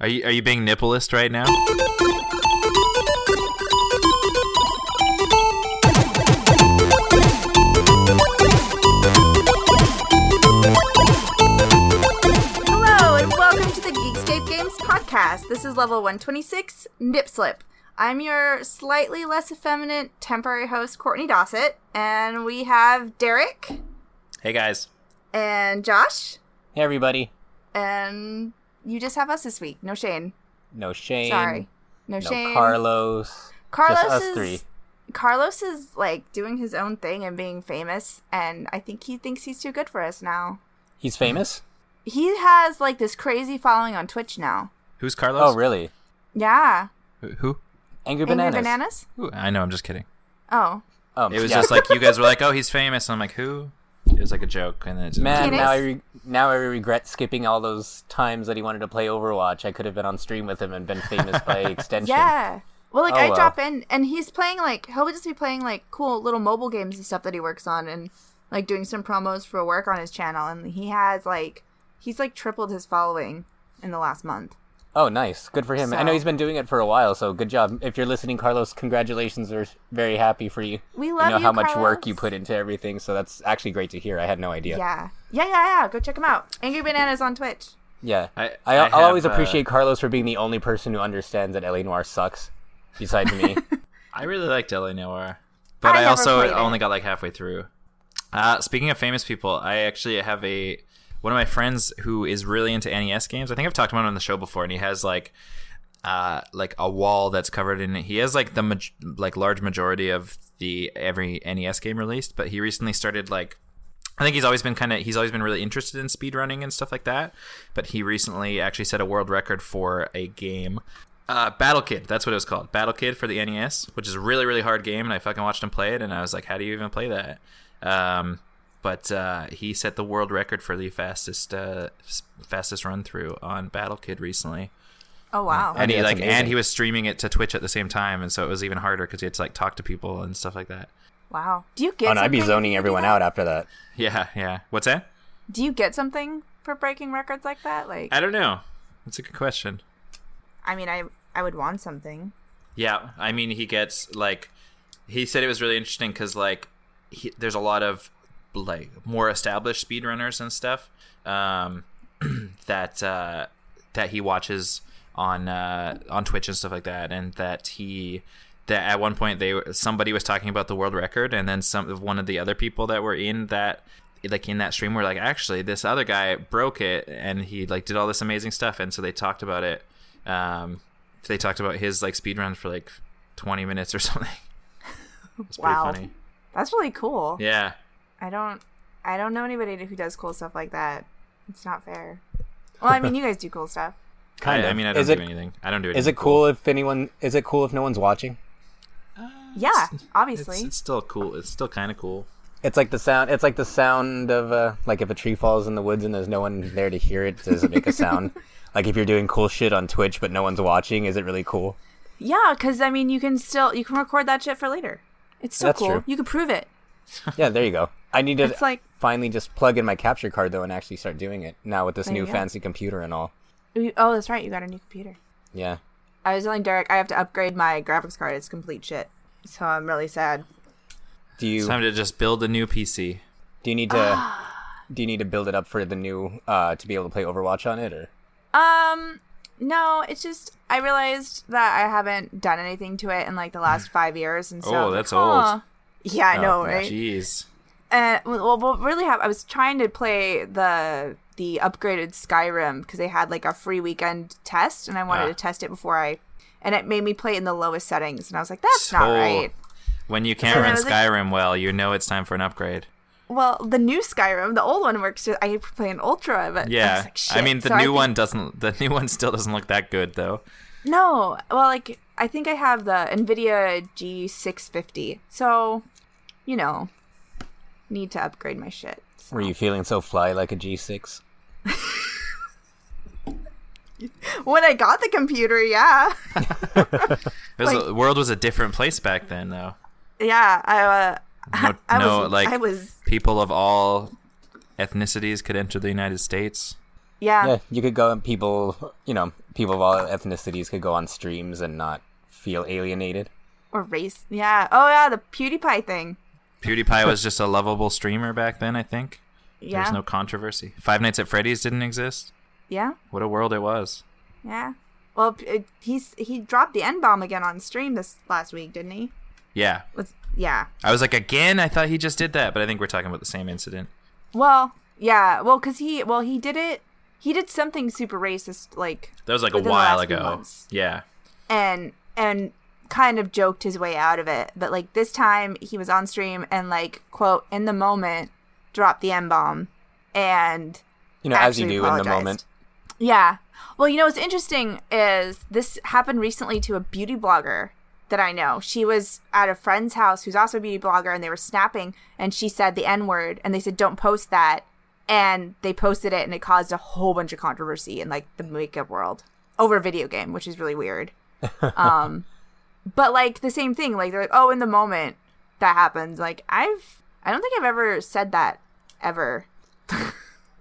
Are you being nipplist right now? Hello, and welcome to the Geekscape Games Podcast. This is level 126, Nip Slip. I'm your slightly less effeminate temporary host, Courtney Dossett, and we have Derek. Hey, guys. And Josh. Hey, everybody. And... you just have us this week. No Shane. No Shane. Sorry. No Shane. Carlos. Just us three. Carlos is, like, doing his own thing and being famous, and I think he thinks he's too good for us now. He's famous? He has, like, this crazy following on Twitch now. Who's Carlos? Oh, really? Yeah. Who? Angry Bananas? Ooh, I know. I'm just kidding. Oh. It was just like, you guys were like, oh, he's famous. And I'm like, who? It was like a joke, and then it's man. Now I regret skipping all those times that he wanted to play Overwatch. I could have been on stream with him and been famous by extension. Yeah, well, like I drop in, and he's playing like he'll just be playing like cool little mobile games and stuff that he works on, and like doing some promos for work on his channel. And he has like he's tripled his following in the last month. Oh, nice, good for him. So, I know he's been doing it for a while, so good job. If you're listening, Carlos, congratulations. We're very happy for you. We love you. You know how much work you put into everything, so that's actually great to hear. I had no idea. Yeah. Go check him out. Angry Bananas on Twitch. Yeah, I always appreciate Carlos for being the only person who understands that L.A. Noire sucks, besides me. I really liked L.A. Noire, but I also only got like halfway through. Speaking of famous people, I actually have one of my friends who is really into NES games. I think I've talked about him on the show before, and he has like a wall that's covered in it. He has like the large majority of every NES game released, but he recently started like I think he's always been really interested in speedrunning and stuff like that, but he recently actually set a world record for a game. Battle Kid, that's what it was called. Battle Kid for the NES, which is a really, really hard game, and I fucking watched him play it and I was like, how do you even play that? But he set the world record for the fastest run through on Battle Kid recently. Oh wow! And he and he was streaming it to Twitch at the same time, and so it was even harder because he had to like talk to people and stuff like that. Wow! Do you get? And I'd be zoning everyone out after that. Yeah. What's that? Do you get something for breaking records like that? Like I don't know. That's a good question. I mean, I would want something. Yeah, I mean, he gets like he said it was really interesting because like there's a lot of like more established speedrunners and stuff that he watches on Twitch and stuff like that, and that at one point somebody was talking about the world record, and then one of the other people that were in that stream were like, actually this other guy broke it and he like did all this amazing stuff, and so they talked about it. They talked about his like speedrun for like 20 minutes or something. It's wow. Pretty funny. That's really cool. Yeah. I don't know anybody who does cool stuff like that. It's not fair. Well, I mean, you guys do cool stuff. Kind of. I mean, I don't do anything. Is it cool if no one's watching? Yeah, obviously. It's still cool. It's still kind of cool. It's like the sound of like if a tree falls in the woods and there's no one there to hear it, does it make a sound? Like if you're doing cool shit on Twitch but no one's watching, is it really cool? Yeah, because I mean, you can record that shit for later. It's still cool. True. You can prove it. Yeah, there you go. I need to finally just plug in my capture card, though, and actually start doing it now with this new fancy computer and all. Oh, that's right. You got a new computer. Yeah. I was telling Derek I have to upgrade my graphics card. It's complete shit. So I'm really sad. It's time to just build a new PC. Do you need to build it up for the new to be able to play Overwatch on it, or? No, it's just I realized that I haven't done anything to it in like the last 5 years, and so old. Yeah, I know, right? Jeez. I was trying to play the upgraded Skyrim because they had like a free weekend test, and I wanted to test it and it made me play it in the lowest settings, and I was like, that's not right. When you can't run Skyrim well, you know it's time for an upgrade. Well, the new Skyrim, the old one works. I play an Ultra, but yeah, I was like, shit. I mean, the new one still doesn't look that good though. No, well, like I think I have the NVIDIA G650, so you know. Need to upgrade my shit. So. Were you feeling so fly like a G6? When I got the computer, yeah. The world was a different place back then, though. Yeah, I was. People of all ethnicities could enter the United States. Yeah, you could go and people, you know, people of all ethnicities could go on streams and not feel alienated. Or race. Yeah. Oh, yeah, the PewDiePie thing. PewDiePie was just a lovable streamer back then, I think. Yeah. There's no controversy. Five Nights at Freddy's didn't exist. Yeah. What a world it was. Yeah. Well, he dropped the N-bomb again on stream this last week, didn't he? Yeah. Yeah. I was like, again? I thought he just did that, but I think we're talking about the same incident. Well, yeah. Well, because he did it. He did something super racist, like... That was, like, a while ago. Yeah. And kind of joked his way out of it. But, like, this time, he was on stream and, like, quote, in the moment, dropped the N-bomb. And you know, as you do in the moment. Yeah. Well, you know, what's interesting is this happened recently to a beauty blogger that I know. She was at a friend's house who's also a beauty blogger, and they were snapping, and she said the N-word, and they said, don't post that. And they posted it, and it caused a whole bunch of controversy in, like, the makeup world over a video game, which is really weird. But, like, the same thing. Like, they're like, oh, in the moment that happens. Like, I don't think I've ever said that ever.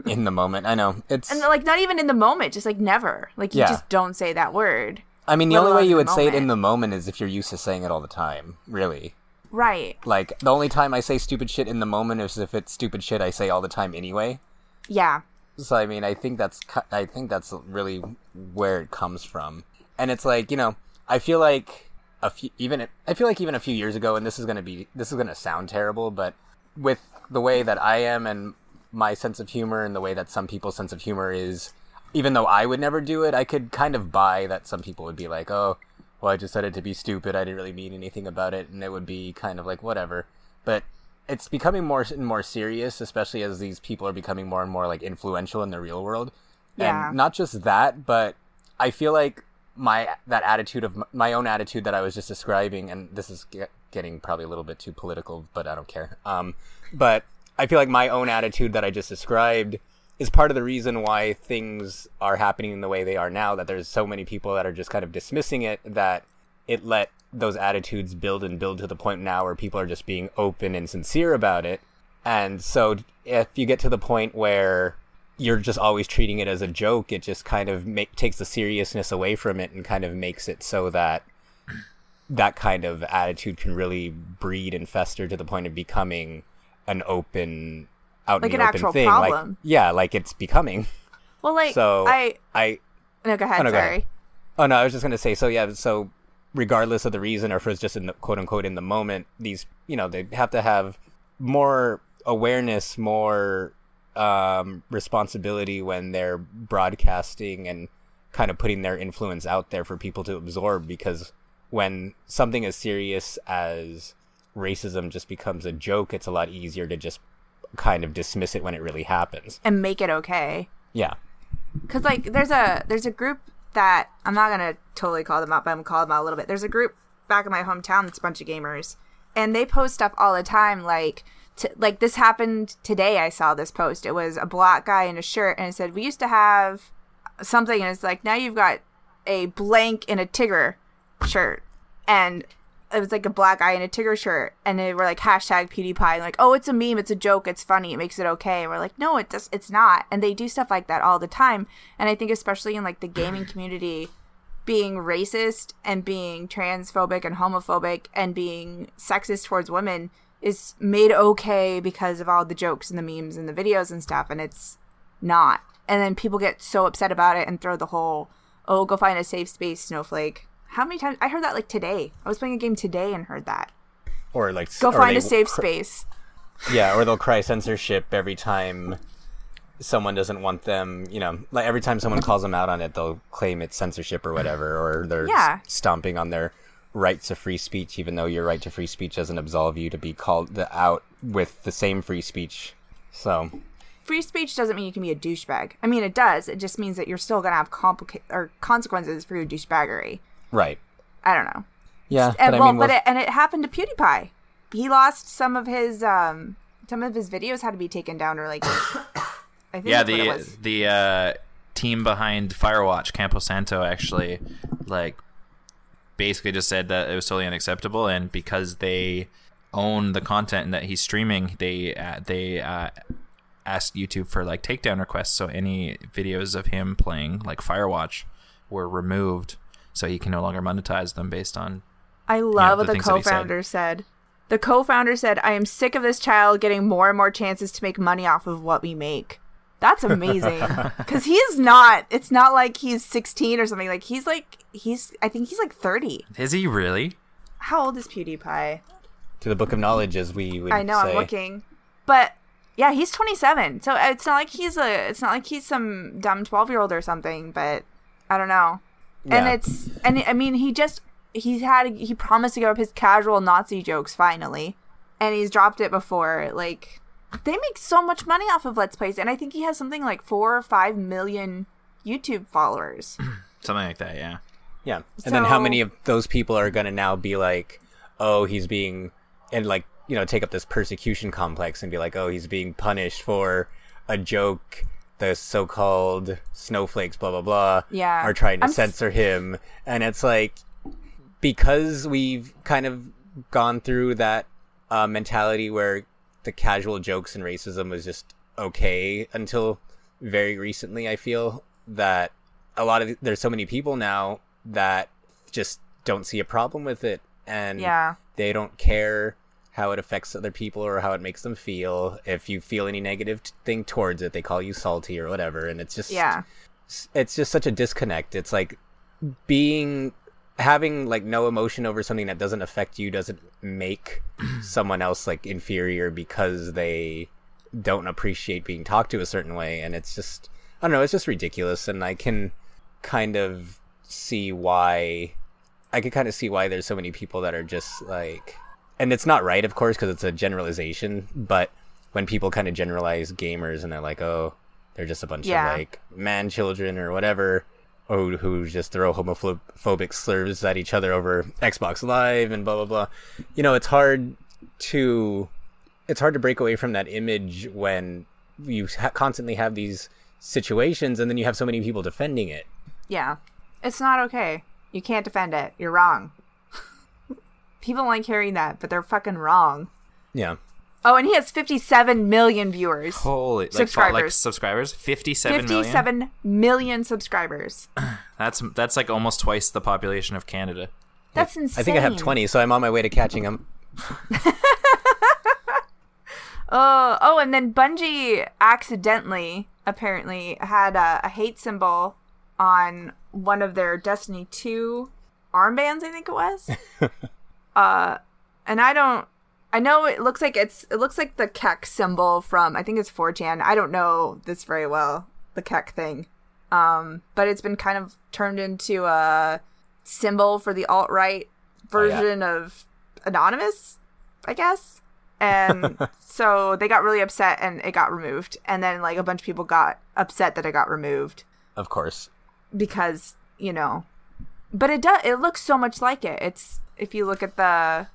In the moment. I know. And, like, not even in the moment. Just, like, never. Like, you just don't say that word. I mean, the only way you would say it in the moment is if you're used to saying it all the time. Really. Right. Like, the only time I say stupid shit in the moment is if it's stupid shit I say all the time anyway. Yeah. So, I mean, I think that's really where it comes from. And it's like, you know, I feel like a few years ago, and this is going to sound terrible, but with the way that I am and my sense of humor and the way that some people's sense of humor is, even though I would never do it, I could kind of buy that some people would be like, oh, well, I just said it to be stupid. I didn't really mean anything about it. And it would be kind of like, whatever. But it's becoming more and more serious, especially as these people are becoming more and more, like, influential in the real world. Yeah. And not just that, but I feel like my own attitude that I was just describing, and this is getting probably a little bit too political, but I don't care. But I feel like my own attitude that I just described is part of the reason why things are happening in the way they are now, that there's so many people that are just kind of dismissing it, that it let those attitudes build to the point now where people are just being open and sincere about it. And so if you get to the point where you're just always treating it as a joke, it just kind of takes the seriousness away from it and kind of makes it so that that kind of attitude can really breed and fester to the point of becoming an open... out like in the an open actual thing. Problem. Like, yeah, like it's becoming. Well, like, so I no, go ahead, oh, no, sorry. Go ahead. Oh, no, I was just going to say, so yeah, so regardless of the reason or if it's just in the quote-unquote in the moment, these, you know, they have to have more awareness, more responsibility when they're broadcasting and kind of putting their influence out there for people to absorb, because when something as serious as racism just becomes a joke, it's a lot easier to just kind of dismiss it when it really happens and make it okay. Yeah, because like there's a group that I'm not gonna totally call them out, but I'm gonna call them out a little bit. There's a group back in my hometown that's a bunch of gamers, and they post stuff all the time. Like like this happened today. I saw this post. It was a black guy in a shirt, and it said, "We used to have something," and it's like, "Now you've got a blank in a Tigger shirt," and it was like a black guy in a Tigger shirt, and they were like hashtag PewDiePie, and like, oh, it's a meme, it's a joke, it's funny, it makes it okay. And we're like, no, it's not. And they do stuff like that all the time. And I think especially in like the gaming community, being racist and being transphobic and homophobic and being sexist towards women is made okay because of all the jokes and the memes and the videos and stuff, and it's not. And then people get so upset about it and throw the whole, oh, go find a safe space, snowflake. How many times? I heard that like today. I was playing a game today and heard that. Or like... Go find a safe space. Yeah, or they'll cry censorship every time someone doesn't want them, you know, like every time someone calls them out on it, they'll claim it's censorship or whatever, or they're stomping on their rights of free speech, even though your right to free speech doesn't absolve you to be called out with the same free speech. So... Free speech doesn't mean you can be a douchebag. I mean, it does. It just means that you're still going to have consequences for your douchebaggery. Right. I don't know. Yeah. And but, well, I mean, it happened to PewDiePie. He lost some of his videos had to be taken down, or like I think yeah, that's what it was. the team behind Firewatch, Campo Santo, actually like basically just said that it was totally unacceptable, and because they own the content that he's streaming, they asked YouTube for like takedown requests, so any videos of him playing like Firewatch were removed, so he can no longer monetize them based on. I love what the co-founder said. The co-founder said, "I am sick of this child getting more and more chances to make money off of what we make." That's amazing. Because he's not, it's not like he's 16 or something. Like, I think he's like 30. Is he really? How old is PewDiePie? To the book of knowledge, as we would say. I know, I'm looking. But yeah, he's 27. So it's not like he's some dumb 12-year-old or something, but I don't know. Yeah. He promised to give up his casual Nazi jokes finally, and he's dropped it before. Like, they make so much money off of Let's Plays, and I think he has something like 4 or 5 million YouTube followers. Something like that, yeah. Yeah. And then how many of those people are going to now be like, oh, he's being, and like, you know, take up this persecution complex and be like, oh, he's being punished for a joke. The so-called snowflakes, blah, blah, blah, yeah, are trying to censor him. And it's like, because we've kind of gone through that mentality where the casual jokes and racism was just okay until very recently, I feel that there's so many people now that just don't see a problem with it, and they don't care how it affects other people or how it makes them feel. If you feel any negative thing towards it, they call you salty or whatever. And it's just such a disconnect. It's like having like no emotion over something that doesn't affect you doesn't make someone else like inferior because they don't appreciate being talked to a certain way. And it's just, I don't know, it's just ridiculous. And I can kind of see why there's so many people that are just like, and it's not right, of course, because it's a generalization, but when people kind of generalize gamers and they're like, oh, they're just a bunch of like man children or whatever, or who just throw homophobic slurs at each other over Xbox Live and blah, blah, blah. You know, it's hard to break away from that image when you constantly have these situations and then you have so many people defending it. Yeah, it's not okay. You can't defend it. You're wrong. People like hearing that, but they're fucking wrong. Yeah. Oh, and he has 57 million viewers. Holy. Subscribers. Like subscribers? 57 million subscribers. That's like almost twice the population of Canada. That's insane. I think I have 20, so I'm on my way to catching him. Oh, and then Bungie accidentally, apparently, had a hate symbol on one of their Destiny 2 armbands, I think it was. And I know it looks like the kek symbol from, I think it's 4chan. I don't know this very well, the kek thing. But it's been kind of turned into a symbol for the alt-right version of Anonymous, I guess. And so they got really upset and it got removed. And then like a bunch of people got upset that it got removed. Of course. Because, you know, but it looks so much like it. It's, if you look at the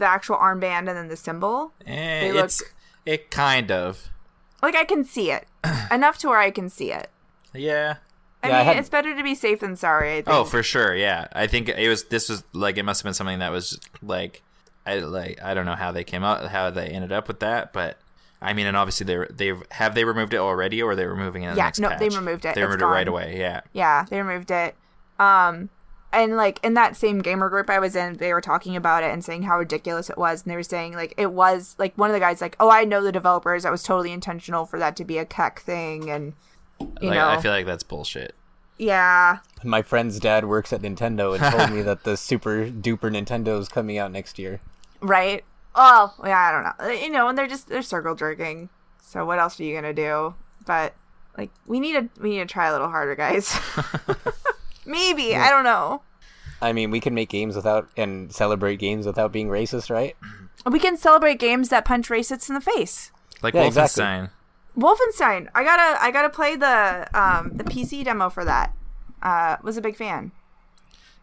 actual armband and then the symbol, it kind of like, I can see it enough to where I can see it. Yeah. I mean, it's better to be safe than sorry, I think. Oh, for sure. Yeah. I think this was like, it must've been something that was like, I don't know how they ended up with that, but I mean, and obviously they removed it already, or they're removing it in the next patch? They removed it. They removed it right away. Yeah. Yeah. They removed it. And, like, in that same gamer group I was in, they were talking about it and saying how ridiculous it was. And they were saying, like, it was, like, one of the guys, like, oh, I know the developers. That was totally intentional for that to be a kek thing. And, you know. I feel like that's bullshit. Yeah. My friend's dad works at Nintendo and told me that the super duper Nintendo is coming out next year. Right? Oh, yeah, I don't know. You know, and they're circle jerking. So what else are you going to do? But, like, we need to try a little harder, guys. Maybe. Yeah. I don't know. I mean, we can make games without and celebrate games without being racist, right? We can celebrate games that punch racists in the face. Like Wolfenstein. Exactly. Wolfenstein. I gotta play the PC demo for that. Was a big fan.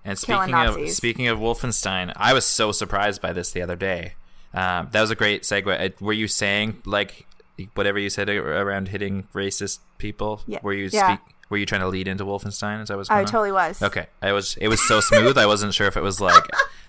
And speaking of Wolfenstein, I was so surprised by this the other day. That was a great segue. Were you saying like whatever you said around hitting racist people? Yeah. Were you trying to lead into Wolfenstein? As I was, I totally was. Okay, it was so smooth. I wasn't sure if it was like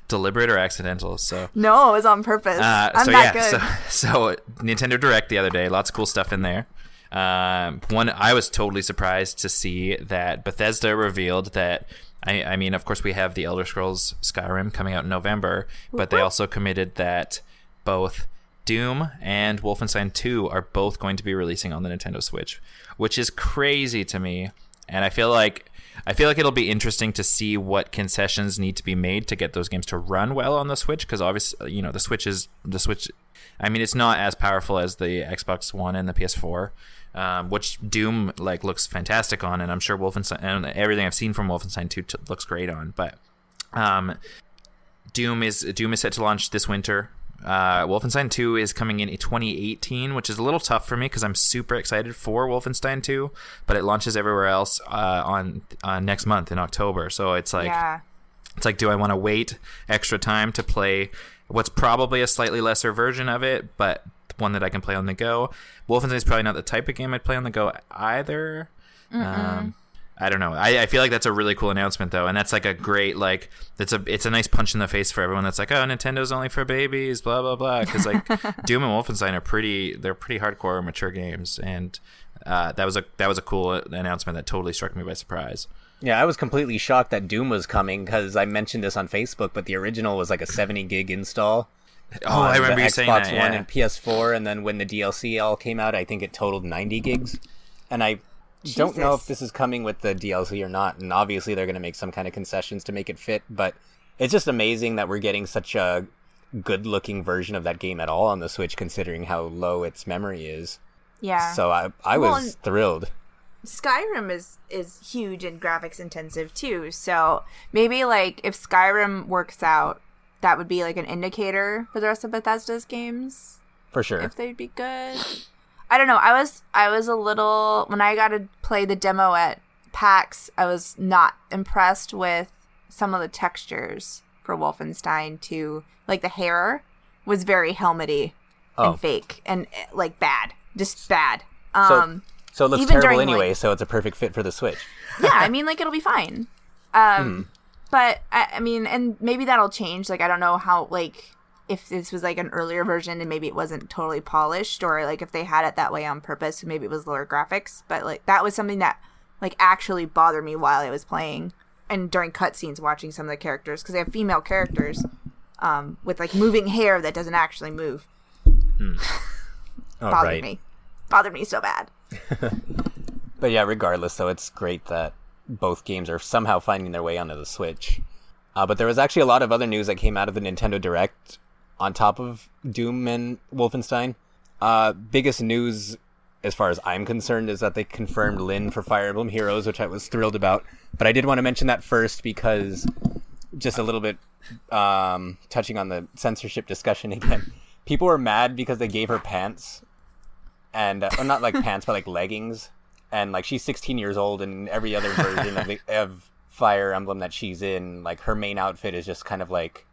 deliberate or accidental. So no, it was on purpose. I'm not good. So Nintendo Direct the other day, lots of cool stuff in there. One, I was totally surprised to see that Bethesda revealed that, I mean, of course we have the Elder Scrolls Skyrim coming out in November, but they also committed that both Doom and Wolfenstein 2 are both going to be releasing on the Nintendo Switch, which is crazy to me. And I feel like it'll be interesting to see what concessions need to be made to get those games to run well on the Switch, because obviously, you know, the Switch. I mean, it's not as powerful as the Xbox One and the PS4, which Doom like looks fantastic on, and I'm sure Wolfenstein and everything I've seen from Wolfenstein 2 looks great on. But Doom is set to launch this winter. Wolfenstein 2 is coming in 2018, which is a little tough for me because I'm super excited for Wolfenstein 2, but it launches everywhere else on next month in October. So it's like, It's like, do I want to wait extra time to play what's probably a slightly lesser version of it, but one that I can play on the go? Wolfenstein is probably not the type of game I'd play on the go either. I don't know. I feel like that's a really cool announcement, though, and that's like a great, like, it's a nice punch in the face for everyone that's like, oh, Nintendo's only for babies, blah blah blah, because like Doom and Wolfenstein are pretty hardcore, mature games, and that was a cool announcement that totally struck me by surprise. Yeah, I was completely shocked that Doom was coming because I mentioned this on Facebook, but the original was like a 70 gig install. Oh, I remember you saying that. Xbox One and PS4, and then when the DLC all came out, I think it totaled 90 gigs, and I. Jesus. Don't know if this is coming with the DLC or not, and obviously they're going to make some kind of concessions to make it fit, but it's just amazing that we're getting such a good-looking version of that game at all on the Switch, considering how low its memory is. Yeah. So I was thrilled. Skyrim is huge and graphics-intensive, too, so maybe, like, if Skyrim works out, that would be, like, an indicator for the rest of Bethesda's games. For sure. If they'd be good. I don't know. I was a little, when I got to play the demo at PAX, I was not impressed with some of the textures for Wolfenstein 2. Like the hair was very helmety and fake and like bad, just bad. So it looks terrible anyway. Like, so it's a perfect fit for the Switch. Yeah, I mean, like it'll be fine. But I mean, and maybe that'll change. Like I don't know how like. If this was like an earlier version and maybe it wasn't totally polished, or like if they had it that way on purpose, so maybe it was lower graphics, but like that was something that like actually bothered me while I was playing and during cutscenes watching some of the characters, because they have female characters with like moving hair that doesn't actually move. Bothered me so bad. But yeah, regardless though, it's great that both games are somehow finding their way onto the Switch. But there was actually a lot of other news that came out of the Nintendo Direct on top of Doom and Wolfenstein. Biggest news, as far as I'm concerned, is that they confirmed Lynn for Fire Emblem Heroes, which I was thrilled about. But I did want to mention that first because, just a little bit touching on the censorship discussion again, people were mad because they gave her pants. And, not like pants, but like leggings. And like she's 16 years old, and every other version of Fire Emblem that she's in, like her main outfit is just kind of like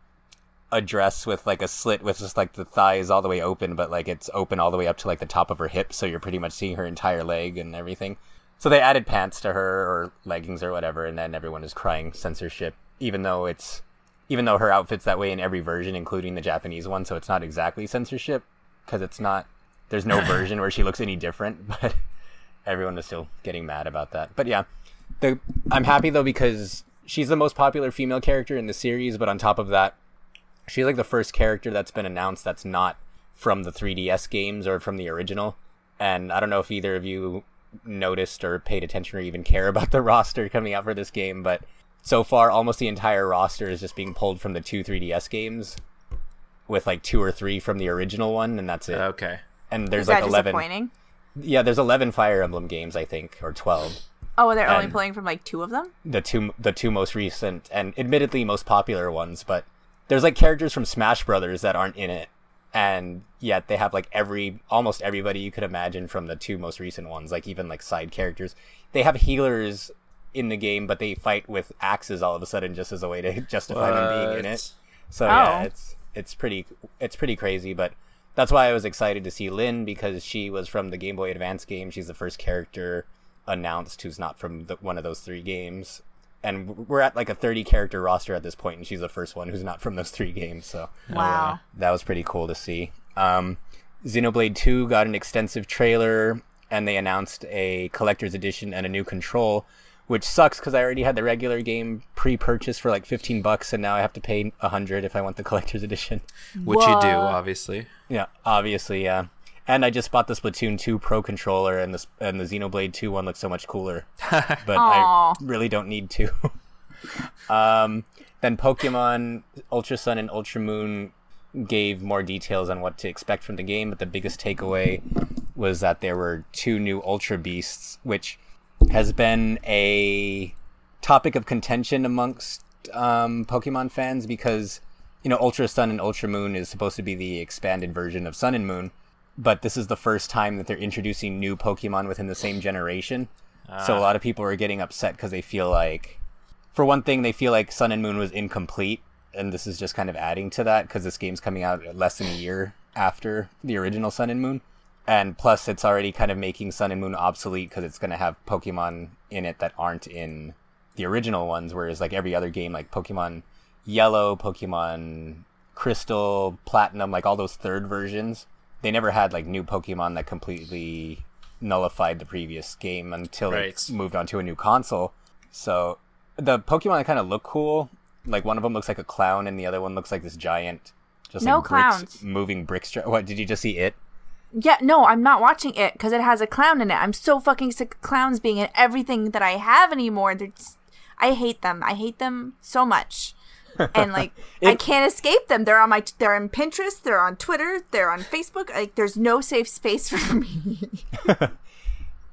a dress with like a slit with just like the thighs all the way open, but like it's open all the way up to like the top of her hip, so you're pretty much seeing her entire leg and everything. So they added pants to her, or leggings or whatever, and then everyone is crying censorship, even though her outfit's that way in every version, including the Japanese one, so it's not exactly censorship because it's not, there's no version where she looks any different, but everyone is still getting mad about that. But yeah, I'm happy though because she's the most popular female character in the series, but on top of that, she's like the first character that's been announced that's not from the 3DS games or from the original. And I don't know if either of you noticed or paid attention or even care about the roster coming out for this game, but so far almost the entire roster is just being pulled from the two 3DS games, with like two or three from the original one, and that's it. Okay. And there's like 11. Disappointing? Yeah, there's 11 Fire Emblem games, I think, or 12. Oh, and they're only playing from, like, two of them? The two most recent and admittedly most popular ones, but there's, like, characters from Smash Brothers that aren't in it, and yet they have, like, almost everybody you could imagine from the two most recent ones, like, even, like, side characters. They have healers in the game, but they fight with axes all of a sudden just as a way to justify them being in it. So, yeah, it's pretty crazy, but that's why I was excited to see Lynn, because she was from the Game Boy Advance game. She's the first character announced who's not from one of those three games, And we're at like a 30-character roster at this point, and she's the first one who's not from those three games. So wow, that was pretty cool to see. Xenoblade 2 got an extensive trailer, and they announced a collector's edition and a new control, which sucks because I already had the regular game pre-purchased for like $15, and now I have to pay $100 if I want the collector's edition. Which what? You do, obviously. Yeah, obviously, yeah. And I just bought the Splatoon 2 Pro controller, and the Xenoblade 2 one looks so much cooler. But I really don't need to. Then Pokemon Ultra Sun and Ultra Moon gave more details on what to expect from the game, but the biggest takeaway was that there were two new Ultra Beasts, which has been a topic of contention amongst Pokemon fans because, you know, Ultra Sun and Ultra Moon is supposed to be the expanded version of Sun and Moon. But this is the first time that they're introducing new Pokemon within the same generation. So a lot of people are getting upset because they feel like, for one thing, they feel like Sun and Moon was incomplete. And this is just kind of adding to that because this game's coming out less than a year after the original Sun and Moon. And plus, it's already kind of making Sun and Moon obsolete because it's going to have Pokemon in it that aren't in the original ones. Whereas like every other game, like Pokemon Yellow, Pokemon Crystal, Platinum, like all those third versions, they never had like new Pokemon that completely nullified the previous game until it moved on to a new console. So the Pokemon that kind of look cool, like one of them looks like a clown and the other one looks like this giant, just no like clowns. Bricks, moving bricks. What, did you just see it? Yeah, no, I'm not watching it because it has a clown in it. I'm so fucking sick of clowns being in everything that I have anymore. I hate them. I hate them so much. And like I can't escape them. They're on my they're on Pinterest, they're on Twitter, they're on Facebook. Like there's no safe space for me.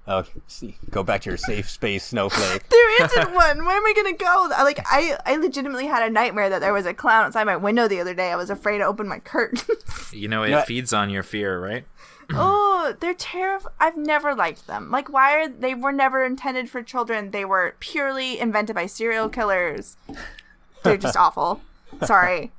Okay, see. Go back to your safe space, Snowflake. There isn't one. Where am I going to go? Like I legitimately had a nightmare that there was a clown outside my window the other day. I was afraid to open my curtains. You know, it feeds on your fear, right? Oh, they're terrifying. I've never liked them. Like, they were never intended for children. They were purely invented by serial killers. They're just awful. Sorry.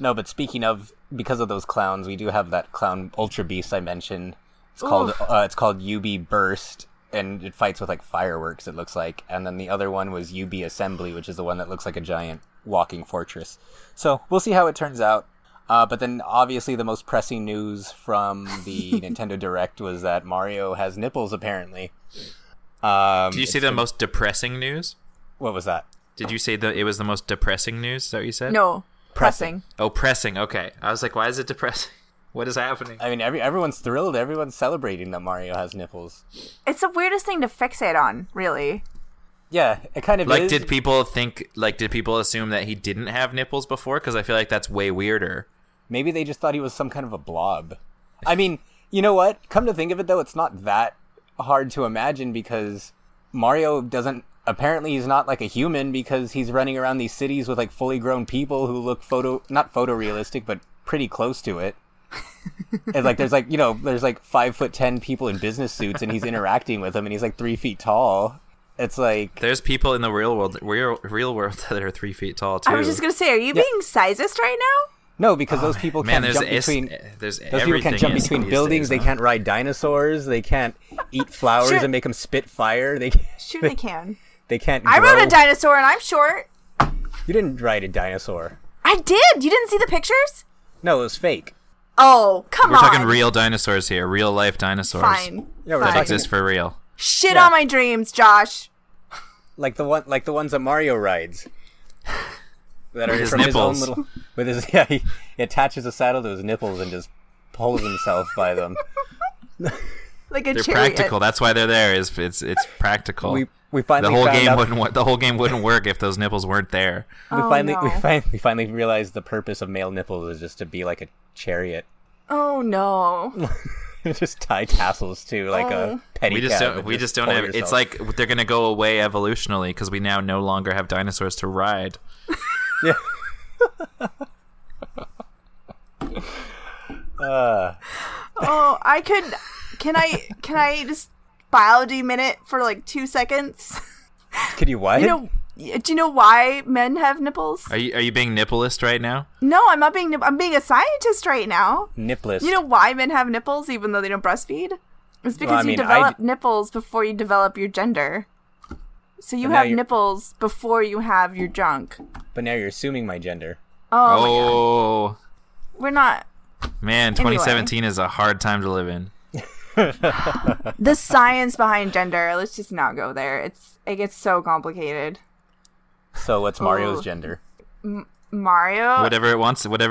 No, but speaking of, because of those clowns, we do have that clown Ultra Beast I mentioned. It's called UB Burst, and it fights with like fireworks, it looks like. And then the other one was UB Assembly, which is the one that looks like a giant walking fortress. So we'll see how it turns out. But then obviously the most pressing news from the Nintendo Direct was that Mario has nipples, apparently. Did you say the most depressing news? What was that? Did you say that it was the most depressing news? Is that what you said? No. Pressing. Oh, pressing. Okay. I was like, why is it depressing? What is happening? I mean, everyone's thrilled. Everyone's celebrating that Mario has nipples. It's the weirdest thing to fixate on, really. Yeah, it kind of is. Did people assume that he didn't have nipples before? Because I feel like that's way weirder. Maybe they just thought he was some kind of a blob. I mean, you know what? Come to think of it, though, it's not that hard to imagine because Mario doesn't... Apparently he's not like a human because he's running around these cities with like fully grown people who look not photorealistic, but pretty close to it. And like there's like, you know, there's like 5'10" people in business suits and he's interacting with them and he's like 3 feet tall. It's like there's people in the real world that are 3 feet tall too. I was just gonna say, are you being sizist right now? No, because those people can't jump between buildings. They can't ride dinosaurs. They can't eat flowers and make them spit fire. Sure, they can. They can't. I rode a dinosaur and I'm short. You didn't ride a dinosaur. I did. You didn't see the pictures? No, it was fake. Oh, come on. We're talking real dinosaurs here. Real life dinosaurs. Fine. Yeah, that exist for real. Shit on my dreams, Josh. Like the ones that Mario rides. That are from his own little. With his, yeah, he attaches a saddle to his nipples and just pulls himself by them. Like a they're chariot. Practical. That's why they're there. It's practical. We finally the whole game wouldn't work if those nipples weren't there. We finally realized the purpose of male nipples is just to be like a chariot. Oh no. Just tie tassels to like a pedicab. We just don't have yourself. It's like they're gonna go away evolutionally because we now no longer have dinosaurs to ride. Yeah. Can I just biology minute for like 2 seconds? Can you what? Do you know why men have nipples? Are you being nipplist right now? No, I'm not being I'm being a scientist right now. Nipplist. You know why men have nipples even though they don't breastfeed? It's because you develop nipples before you develop your gender. So you have nipples before you have your junk. But now you're assuming my gender. Oh. My God. We're not. Man, 2017 is a hard time to live in. The science behind gender, let's just not go there. It gets so complicated. So what's Mario's gender? Mario? Whatever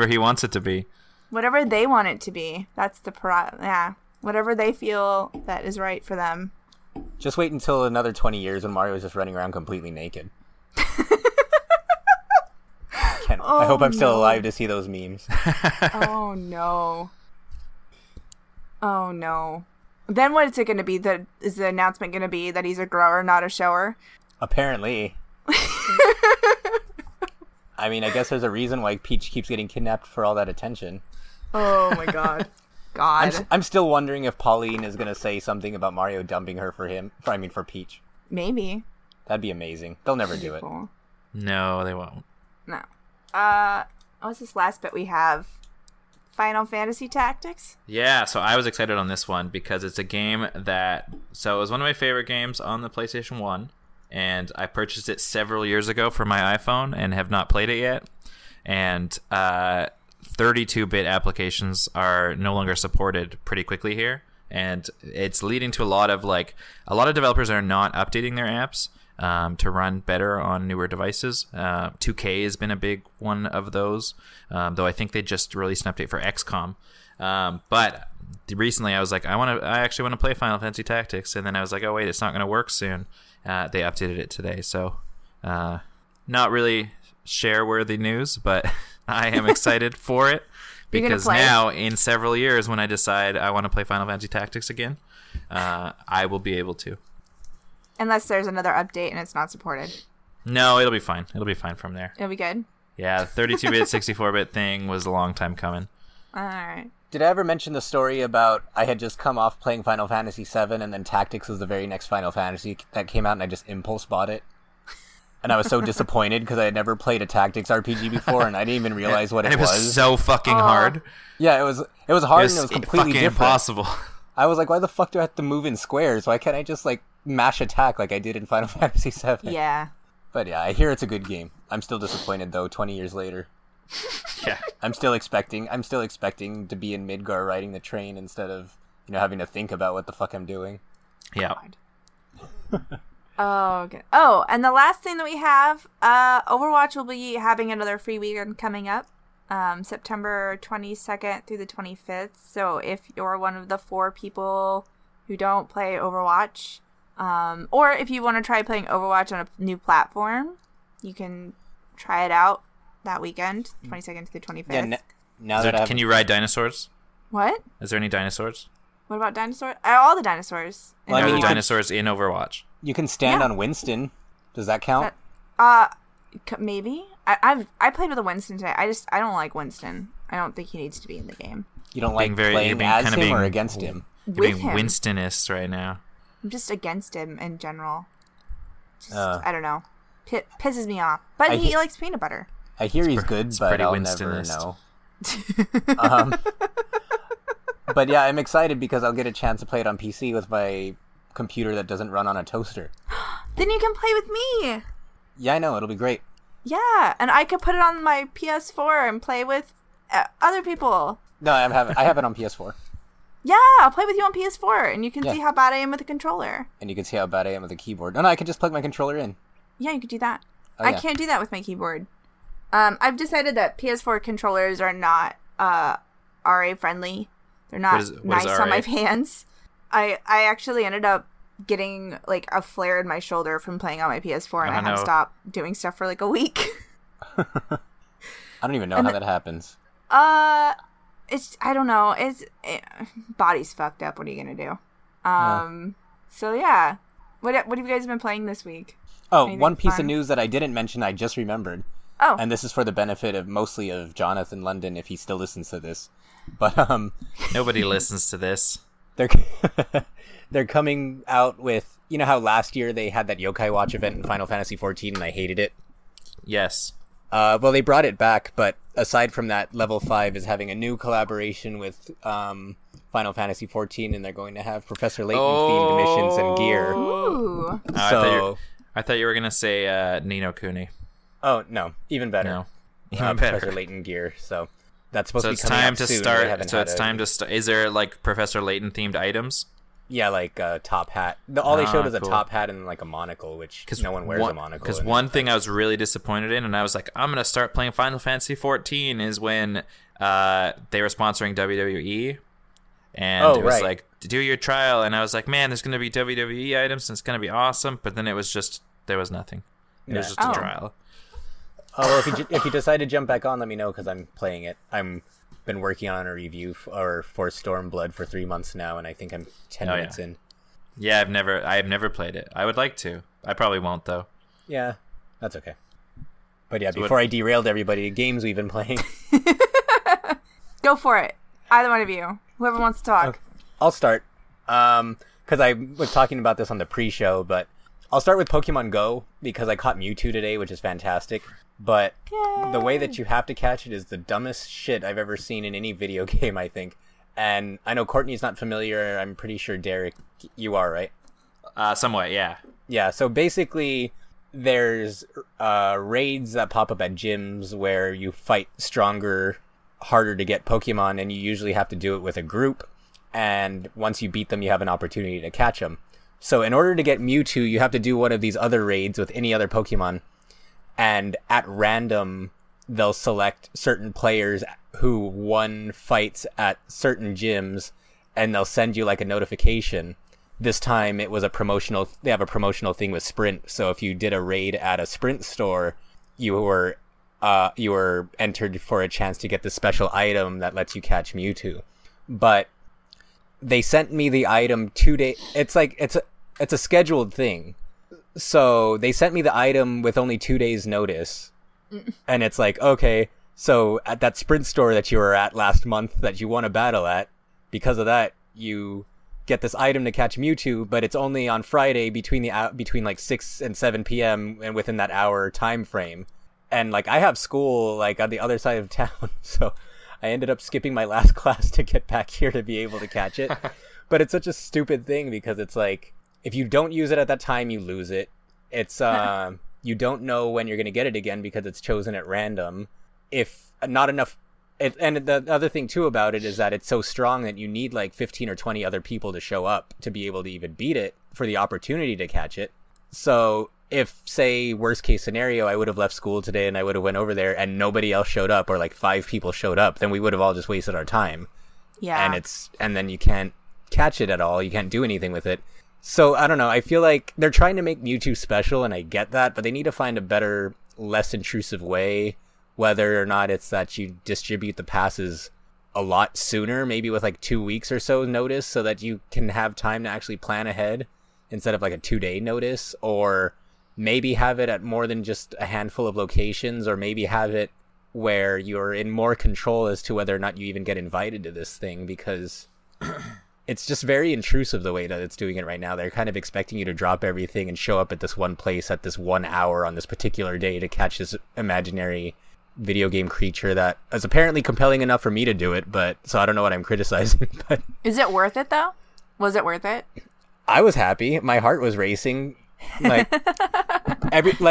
he wants it to be. Whatever they want it to be. That's the yeah. Whatever they feel that is right for them. Just wait until another 20 years when Mario is just running around completely naked. I hope I'm still alive to see those memes. Oh no. Then what is it going to be? Is the announcement going to be that he's a grower, not a shower? Apparently. I mean, I guess there's a reason why Peach keeps getting kidnapped for all that attention. Oh my God. I'm still wondering if Pauline is going to say something about Mario dumping her for Peach. Maybe. That'd be amazing. They'll never do it. Cool. No, they won't. No. What's this last bit we have? Final Fantasy Tactics? Yeah, so I was excited on this one because it's a game that... So it was one of my favorite games on the PlayStation 1, and I purchased it several years ago for my iPhone and have not played it yet. And 32-bit applications are no longer supported pretty quickly here, and it's leading to a lot of developers are not updating their apps to run better on newer devices. 2K has been a big one of those, though I think they just released an update for XCOM. But recently I was like, I actually want to play Final Fantasy Tactics, and then I was like, oh wait, it's not going to work soon. They updated it today, so not really share-worthy news, but I am excited for it because now in several years when I decide I want to play Final Fantasy Tactics again, I will be able to. Unless there's another update and it's not supported. No, it'll be fine. It'll be fine from there. It'll be good? Yeah, the 32-bit, 64-bit thing was a long time coming. All right. Did I ever mention the story about I had just come off playing Final Fantasy VII and then Tactics was the very next Final Fantasy that came out and I just impulse bought it? And I was so disappointed because I had never played a tactics RPG before, and I didn't even realize what it was. It was so fucking hard. Yeah, it was hard, and it was completely fucking different. Impossible. I was like, why the fuck do I have to move in squares? Why can't I just mash attack like I did in Final Fantasy VII? Yeah. But yeah, I hear it's a good game. I'm still disappointed though. 20 years later. Yeah. I'm still expecting to be in Midgar riding the train instead of having to think about what the fuck I'm doing. Yeah. God. Oh, good. Oh, and the last thing that we have, Overwatch will be having another free weekend coming up, September 22nd through the 25th. So if you're one of the 4 people who don't play Overwatch, or if you want to try playing Overwatch on a new platform, you can try it out that weekend, 22nd to the 25th. Yeah, can you ride dinosaurs? What? Is there any dinosaurs? What about dinosaurs? All the dinosaurs. Well, I mean, the dinosaurs in Overwatch. You can stand on Winston. Does that count? Maybe. I played with a Winston today. I don't like Winston. I don't think he needs to be in the game. You don't like playing as him or against him? You're being Winstonist right now. I'm just against him in general. I don't know. Pisses me off. But he likes peanut butter. I hear he's good, but I'll never know. But yeah, I'm excited because I'll get a chance to play it on PC with my computer that doesn't run on a toaster. Then you can play with me. Yeah, I know. It'll be great. Yeah, and I could put it on my PS4 and play with other people. No, I have it on PS4. Yeah, I'll play with you on PS4, and you can see how bad I am with a controller. And you can see how bad I am with a keyboard. No, I could just plug my controller in. Yeah, you could do that. Oh, I can't do that with my keyboard. I've decided that PS4 controllers are not RA-friendly. They're not nice on my hands. I actually ended up getting a flare in my shoulder from playing on my PS4, and I had to stop doing stuff for a week. I don't even know how that happens. I don't know. Body's fucked up. What are you gonna do? So yeah, what have you guys been playing this week? Oh, anything one piece fun? Of news that I didn't mention. I just remembered. Oh, and this is for the benefit of mostly of Jonathan London, if he still listens to this. But nobody listens to this. They're coming out with, how last year they had that Yokai Watch event in Final Fantasy XIV and I hated it. Yes. Well, they brought it back, but aside from that, Level 5 is having a new collaboration with Final Fantasy XIV, and they're going to have Professor Layton themed missions and gear. So I thought you were gonna say Ni no Kuni. Oh no, even better. No. Even better. Professor Layton gear. So that's supposed to be coming out soon. So it's time to start. Is there like Professor Layton themed items? Yeah, like a top hat. All they showed was a top hat and like a monocle, which no one wears a monocle. Because one thing I was really disappointed in, and I was like, I'm going to start playing Final Fantasy XIV, is when they were sponsoring WWE. And it was like, do your trial. And I was like, man, there's going to be WWE items, and it's going to be awesome. But then it was just, there was nothing. It was just a trial. Oh, well, if you decide to jump back on, let me know, because I'm playing it. I'm... been working on a review for Stormblood for 3 months now, and I think I'm 10 minutes in. Yeah, I've never played it. I would like to. I probably won't though. Yeah, that's okay. But yeah, so before I derailed everybody, games we've been playing. Go for it. Either one of you, whoever wants to talk. Okay. I'll start because I was talking about this on the pre-show, but I'll start with Pokemon Go because I caught Mewtwo today, which is fantastic. But Yay. The way that you have to catch it is the dumbest shit I've ever seen in any video game, I think. And I know Courtney's not familiar. I'm pretty sure, Derek, you are, right? Somewhat, yeah. Yeah, so basically there's raids that pop up at gyms where you fight stronger, harder to get Pokemon, and you usually have to do it with a group. And once you beat them, you have an opportunity to catch them. So in order to get Mewtwo, you have to do one of these other raids with any other Pokemon. And at random, they'll select certain players who won fights at certain gyms, and they'll send you like a notification. This time it was they have a promotional thing with Sprint. So if you did a raid at a Sprint store, you were entered for a chance to get the special item that lets you catch Mewtwo. But they sent me the item 2 days. It's like, it's a scheduled thing. So they sent me the item with only 2 days notice, and it's like, okay, so at that Sprint store that you were at last month that you won a battle at, because of that, you get this item to catch Mewtwo, but it's only on Friday between like 6 and 7 p.m. and within that hour time frame. And like, I have school like on the other side of town, so I ended up skipping my last class to get back here to be able to catch it. But it's such a stupid thing because it's like, if you don't use it at that time, you lose it. It's you don't know when you're going to get it again because it's chosen at random. If not enough... And the other thing, too, about it is that it's so strong that you need like 15 or 20 other people to show up to be able to even beat it for the opportunity to catch it. So if, say, worst case scenario, I would have left school today and I would have went over there and nobody else showed up, or like 5 people showed up, then we would have all just wasted our time. Yeah. And then you can't catch it at all. You can't do anything with it. So, I don't know, I feel like they're trying to make Mewtwo special, and I get that, but they need to find a better, less intrusive way, whether or not it's that you distribute the passes a lot sooner, maybe with like 2 weeks or so notice, so that you can have time to actually plan ahead, instead of like a 2-day notice, or maybe have it at more than just a handful of locations, or maybe have it where you're in more control as to whether or not you even get invited to this thing, because... It's just very intrusive the way that it's doing it right now. They're kind of expecting you to drop everything and show up at this one place at this 1 hour on this particular day to catch this imaginary video game creature that is apparently compelling enough for me to do it, but so I don't know what I'm criticizing. But is it worth it, though? Was it worth it? I was happy. My heart was racing. Like,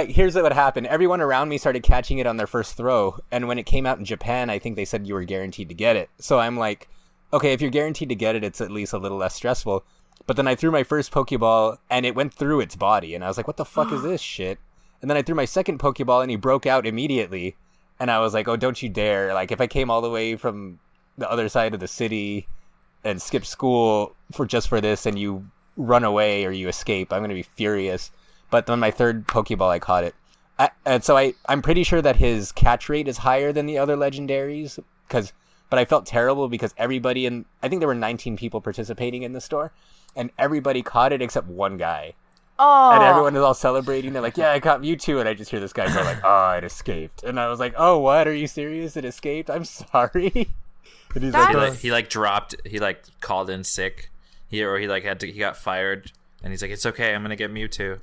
here's what happened. Everyone around me started catching it on their first throw, and when it came out in Japan, I think they said you were guaranteed to get it. So I'm like... okay, if you're guaranteed to get it, it's at least a little less stressful. But then I threw my first Pokeball, and it went through its body. And I was like, what the fuck is this shit? And then I threw my second Pokeball, and he broke out immediately. And I was like, oh, don't you dare. Like, if I came all the way from the other side of the city and skipped school for this, and you run away or you escape, I'm going to be furious. But then my third Pokeball, I caught it. So I'm pretty sure that his catch rate is higher than the other legendaries, because... but I felt terrible because everybody in... I think there were 19 people participating in the store. And everybody caught it except one guy. Oh! And everyone is all celebrating. They're like, yeah, I caught Mewtwo. And I just hear this guy go like, oh, it escaped. And I was like, oh, what? Are you serious? It escaped? I'm sorry. And he's like, oh. He like dropped... he like called in sick. He got fired. And he's like, it's okay. I'm going to get Mewtwo.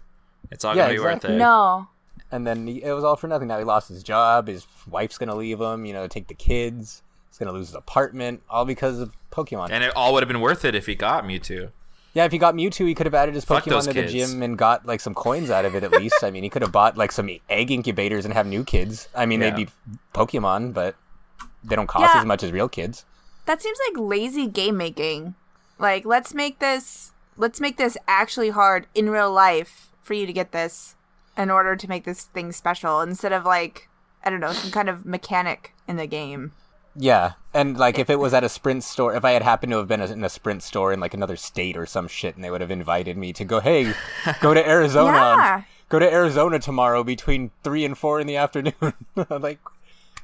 It's all going to be worth it. No. And then it was all for nothing. Now he lost his job. His wife's going to leave him. You know, take the kids. He's going to lose his apartment, all because of Pokemon. And it all would have been worth it if he got Mewtwo. Yeah, if he got Mewtwo, he could have added his Pokemon to the gym and got like some coins out of it at least. I mean, he could have bought like some egg incubators and have new kids. I mean, they'd be Pokemon, but they don't cost as much as real kids. That seems like lazy game making. Like, let's make this actually hard in real life for you to get this in order to make this thing special instead of like, I don't know, some kind of mechanic in the game. Yeah, and like if it was at a Sprint store, if I had happened to have been in a Sprint store in like another state or some shit, and they would have invited me to go, hey, go to Arizona, go to Arizona tomorrow between 3 and 4 in the afternoon. I'm like,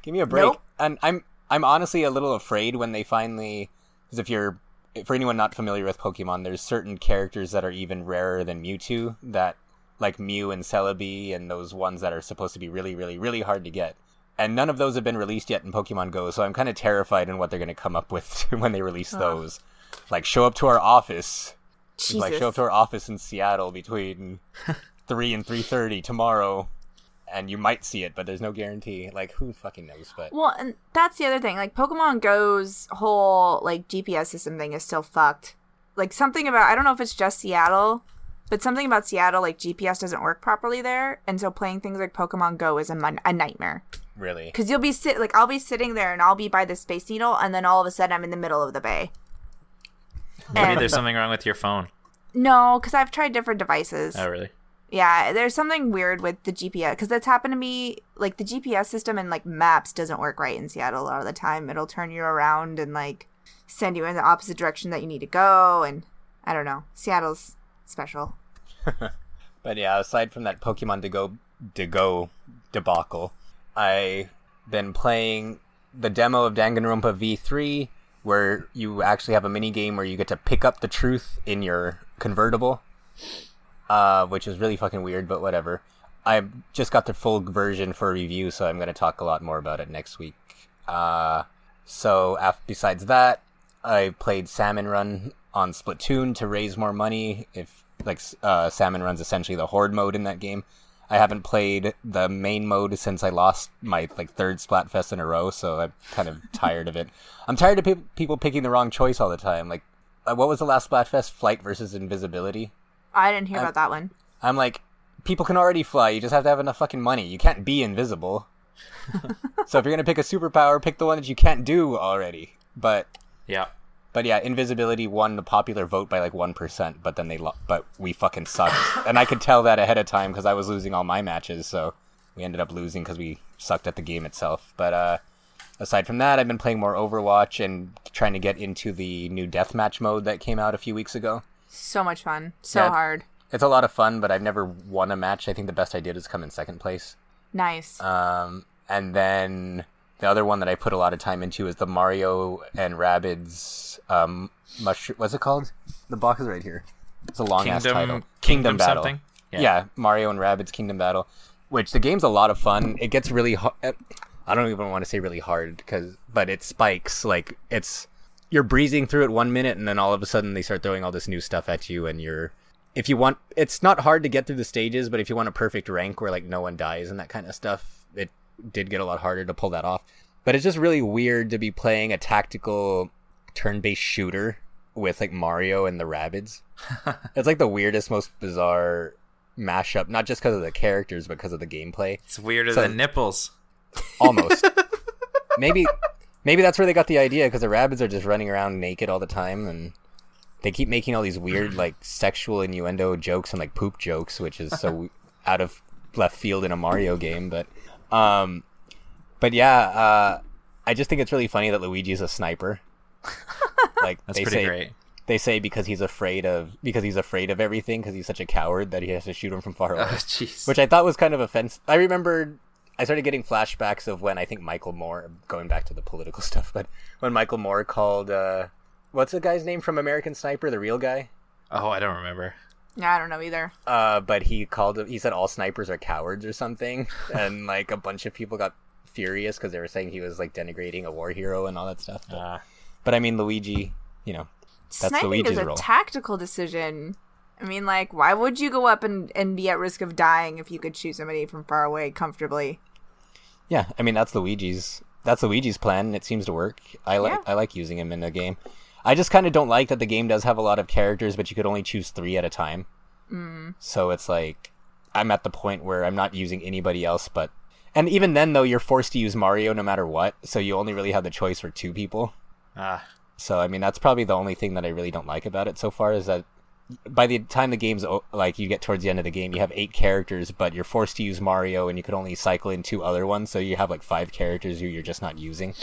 give me a break. Nope. And I'm honestly a little afraid when they finally, because for anyone not familiar with Pokemon, there's certain characters that are even rarer than Mewtwo, that like Mew and Celebi, and those ones that are supposed to be really, really, really hard to get. And none of those have been released yet in Pokemon Go, so I'm kind of terrified in what they're going to come up with when they release those. Like, show up to our office. Jesus. Like, show up to our office in Seattle between 3 and 3:30 tomorrow, and you might see it, but there's no guarantee. Like, who fucking knows? But well, and that's the other thing. Like, Pokemon Go's whole, like, GPS system thing is still fucked. Like, something about, I don't know if it's just Seattle, but something about Seattle, like, GPS doesn't work properly there, and so playing things like Pokemon Go is a nightmare. Really? Because you'll be I'll be sitting there and I'll be by the Space Needle, and then all of a sudden I'm in the middle of the bay. Maybe there's something wrong with your phone. No, because I've tried different devices. Oh, really? Yeah, there's something weird with the GPS, because that's happened to me. Like, the GPS system and like maps doesn't work right in Seattle a lot of the time. It'll turn you around and like send you in the opposite direction that you need to go, and I don't know. Seattle's special. But yeah, aside from that Pokemon to go debacle, I've been playing the demo of Danganronpa V3, where you actually have a minigame where you get to pick up the truth in your convertible, which is really fucking weird, but whatever. I just got the full version for review, so I'm going to talk a lot more about it next week. Besides that, I played Salmon Run on Splatoon to raise more money. If like Salmon Run's essentially the horde mode in that game. I haven't played the main mode since I lost my like third Splatfest in a row, so I'm kind of tired of it. I'm tired of people picking the wrong choice all the time. Like, what was the last Splatfest? Flight versus invisibility? I didn't hear about that one. I'm like, people can already fly. You just have to have enough fucking money. You can't be invisible. So if you're going to pick a superpower, pick the one that you can't do already. But yeah, invisibility won the popular vote by like 1%, but then but we fucking sucked. And I could tell that ahead of time because I was losing all my matches, so we ended up losing because we sucked at the game itself. But aside from that, I've been playing more Overwatch and trying to get into the new deathmatch mode that came out a few weeks ago. So much fun. So hard. It's a lot of fun, but I've never won a match. I think the best I did was come in second place. Nice. And then the other one that I put a lot of time into is the Mario and Rabbids what's it called? The box is right here. It's a long-ass title. Kingdom Battle. Something? Yeah, Mario and Rabbids Kingdom Battle, which the game's a lot of fun. It gets really I don't even want to say really hard, but it spikes. Like, you're breezing through it 1 minute, and then all of a sudden they start throwing all this new stuff at you, and if you want, it's not hard to get through the stages, but if you want a perfect rank where, like, no one dies and that kind of stuff, it did get a lot harder to pull that off. But it's just really weird to be playing a tactical turn-based shooter with like Mario and the Rabbids. It's like the weirdest, most bizarre mashup, not just because of the characters but because of the gameplay. It's weirder than nipples, almost. maybe that's where they got the idea, because the Rabbids are just running around naked all the time, and they keep making all these weird like sexual innuendo jokes and like poop jokes, which is so out of left field in a Mario game. But I just think it's really funny that Luigi's a sniper. Like, that's pretty great. They say because he's afraid of everything, because he's such a coward that he has to shoot him from far away. Oh, which I thought was kind of offensive. I remembered I started getting flashbacks of when I think Michael Moore, going back to the political stuff, but when Michael Moore called what's the guy's name from American Sniper, the real guy? Oh, I don't remember. Yeah, I don't know either. But he said all snipers are cowards or something, and like a bunch of people got furious because they were saying he was like denigrating a war hero and all that stuff. But I mean, Luigi, you know, that's sniping Luigi's role. Sniping is a tactical decision. I mean, like, why would you go up and be at risk of dying if you could shoot somebody from far away comfortably? Yeah, I mean, that's Luigi's plan, and it seems to work. I like using him in the game. I just kind of don't like that the game does have a lot of characters, but you could only choose 3 at a time. Mm. So it's like, I'm at the point where I'm not using anybody else but... And even then, though, you're forced to use Mario no matter what, so you only really have the choice for 2 people. So, I mean, that's probably the only thing that I really don't like about it so far, is that by the time the game's, like, you get towards the end of the game, you have 8 characters, but you're forced to use Mario, and you could only cycle in 2 other ones, so you have, like, 5 characters who you're just not using.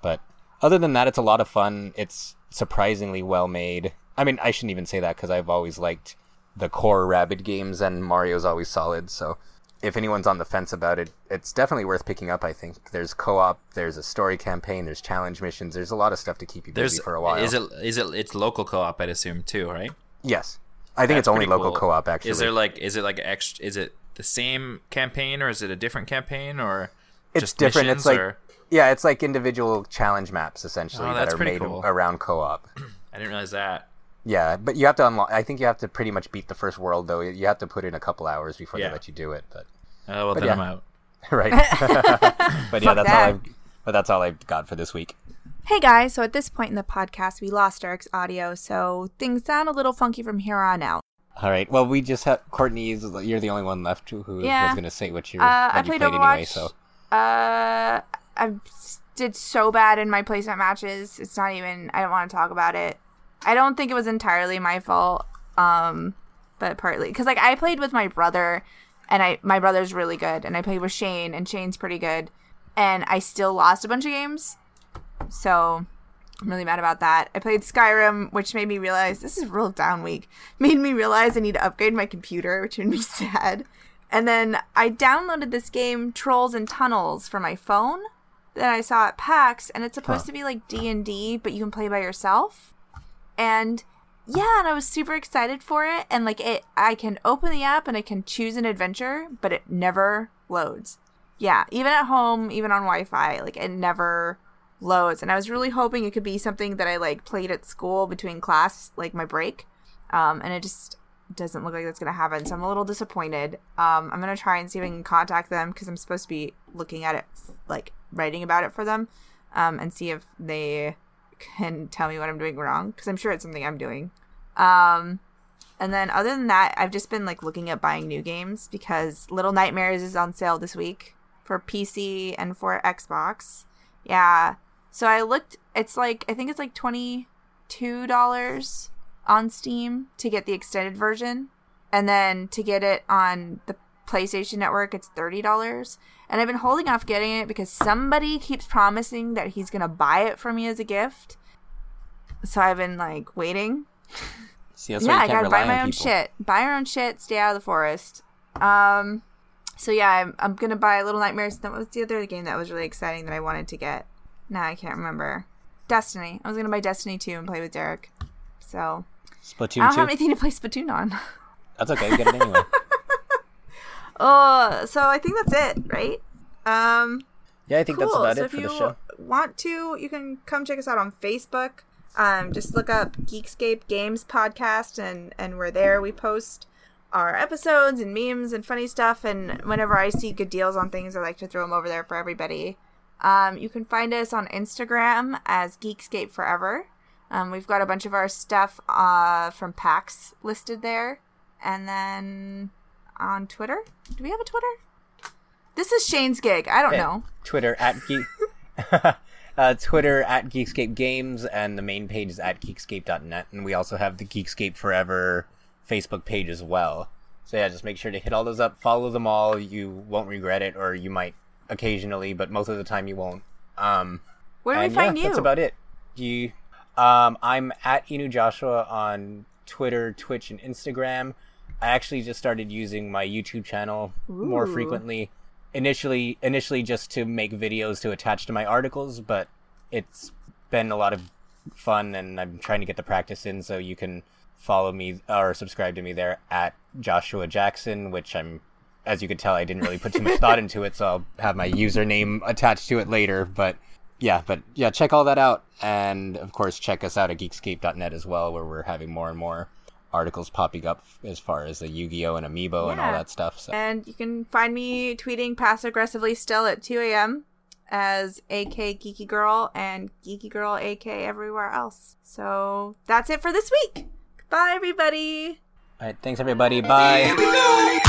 But other than that, it's a lot of fun. It's surprisingly well made. I mean, I shouldn't even say that, because I've always liked the core Rabbids games, and Mario's always solid, so... If anyone's on the fence about it, it's definitely worth picking up, I think. There's co-op, there's a story campaign, there's challenge missions, there's a lot of stuff to keep you busy for a while. It's local co-op, I'd assume, too, right? Yes. I think it's only local co-op, actually. Is it the same campaign, or is it a different campaign, or just different missions? Yeah, it's like individual challenge maps, essentially, that are made around co-op. I didn't realize that. Yeah, but you have to unlock... I think you have to pretty much beat the first world, though. You have to put in a couple hours before they let you do it, but... I'm out. Right. But yeah, that's all I've got for this week. Hey guys, so at this point in the podcast, we lost Eric's audio, so things sound a little funky from here on out. All right. Well, we just have Courtney. You're the only one left who was going to say what you played anyway. So I did so bad in my placement matches. It's not even. I don't want to talk about it. I don't think it was entirely my fault, but partly because I played with my brother. And my brother's really good. And I played with Shane, and Shane's pretty good. And I still lost a bunch of games. So I'm really mad about that. I played Skyrim, which made me realize... This is a real down week. Made me realize I need to upgrade my computer, which made me sad. And then I downloaded this game, Trolls and Tunnels, for my phone that I saw at PAX. And it's supposed to be like D&D, but you can play by yourself. And... yeah, and I was super excited for it, and I can open the app and I can choose an adventure, but it never loads. Yeah, even at home, even on Wi-Fi, it never loads. And I was really hoping it could be something that I played at school between class, my break, and it just doesn't look like that's gonna happen. So I'm a little disappointed. I'm gonna try and see if I can contact them because I'm supposed to be looking at it, writing about it for them, and see if they. Can tell me what I'm doing wrong, because I'm sure it's something I'm doing. And then other than that, I've just been looking at buying new games, because Little Nightmares is on sale this week for PC and for Xbox. Yeah. So I looked, it's I think it's $22 on Steam to get the extended version. And then to get it on the PlayStation Network, it's $30. And I've been holding off getting it because somebody keeps promising that he's going to buy it for me as a gift. So I've been, waiting. See, that's why you can't rely on people. Yeah, I got to buy my own shit. Buy your own shit. Stay out of the forest. So, yeah, I'm going to buy Little Nightmares. That was the other game that was really exciting that I wanted to get. Nah, I can't remember. Destiny. I was going to buy Destiny 2 and play with Derek. So. Splatoon 2? I don't have anything to play Splatoon on. That's okay. You get it anyway. Oh, so I think that's it, right? Yeah, I think that's about it for the show. If you want to, you can come check us out on Facebook. Just look up Geekscape Games Podcast, and we're there. We post our episodes and memes and funny stuff, and whenever I see good deals on things, I like to throw them over there for everybody. You can find us on Instagram as Geekscape Forever. We've got a bunch of our stuff from PAX listed there, and then... on Twitter? Do we have a Twitter? This is Shane's gig. I don't know. Twitter at Geekscape Games, and the main page is at Geekscape.net, and we also have the Geekscape Forever Facebook page as well. So yeah, just make sure to hit all those up, follow them all. You won't regret it, or you might occasionally, but most of the time you won't. Where do we find you? That's about it. I'm at Inu Joshua on Twitter, Twitch, and Instagram. I actually just started using my YouTube channel more frequently. Initially just to make videos to attach to my articles, but it's been a lot of fun, and I'm trying to get the practice in, so you can follow me or subscribe to me there at Joshua Jackson, which as you could tell, I didn't really put too much thought into it, so I'll have my username attached to it later, but check all that out, and of course, check us out at Geekscape.net as well, where we're having more and more articles popping up as far as the Yu-Gi-Oh! And Amiibo and all that stuff. So. And you can find me tweeting passive-aggressively still at 2 a.m. as AK Geeky Girl and Geeky Girl AK everywhere else. So that's it for this week. Goodbye, everybody. All right, thanks, everybody. Bye.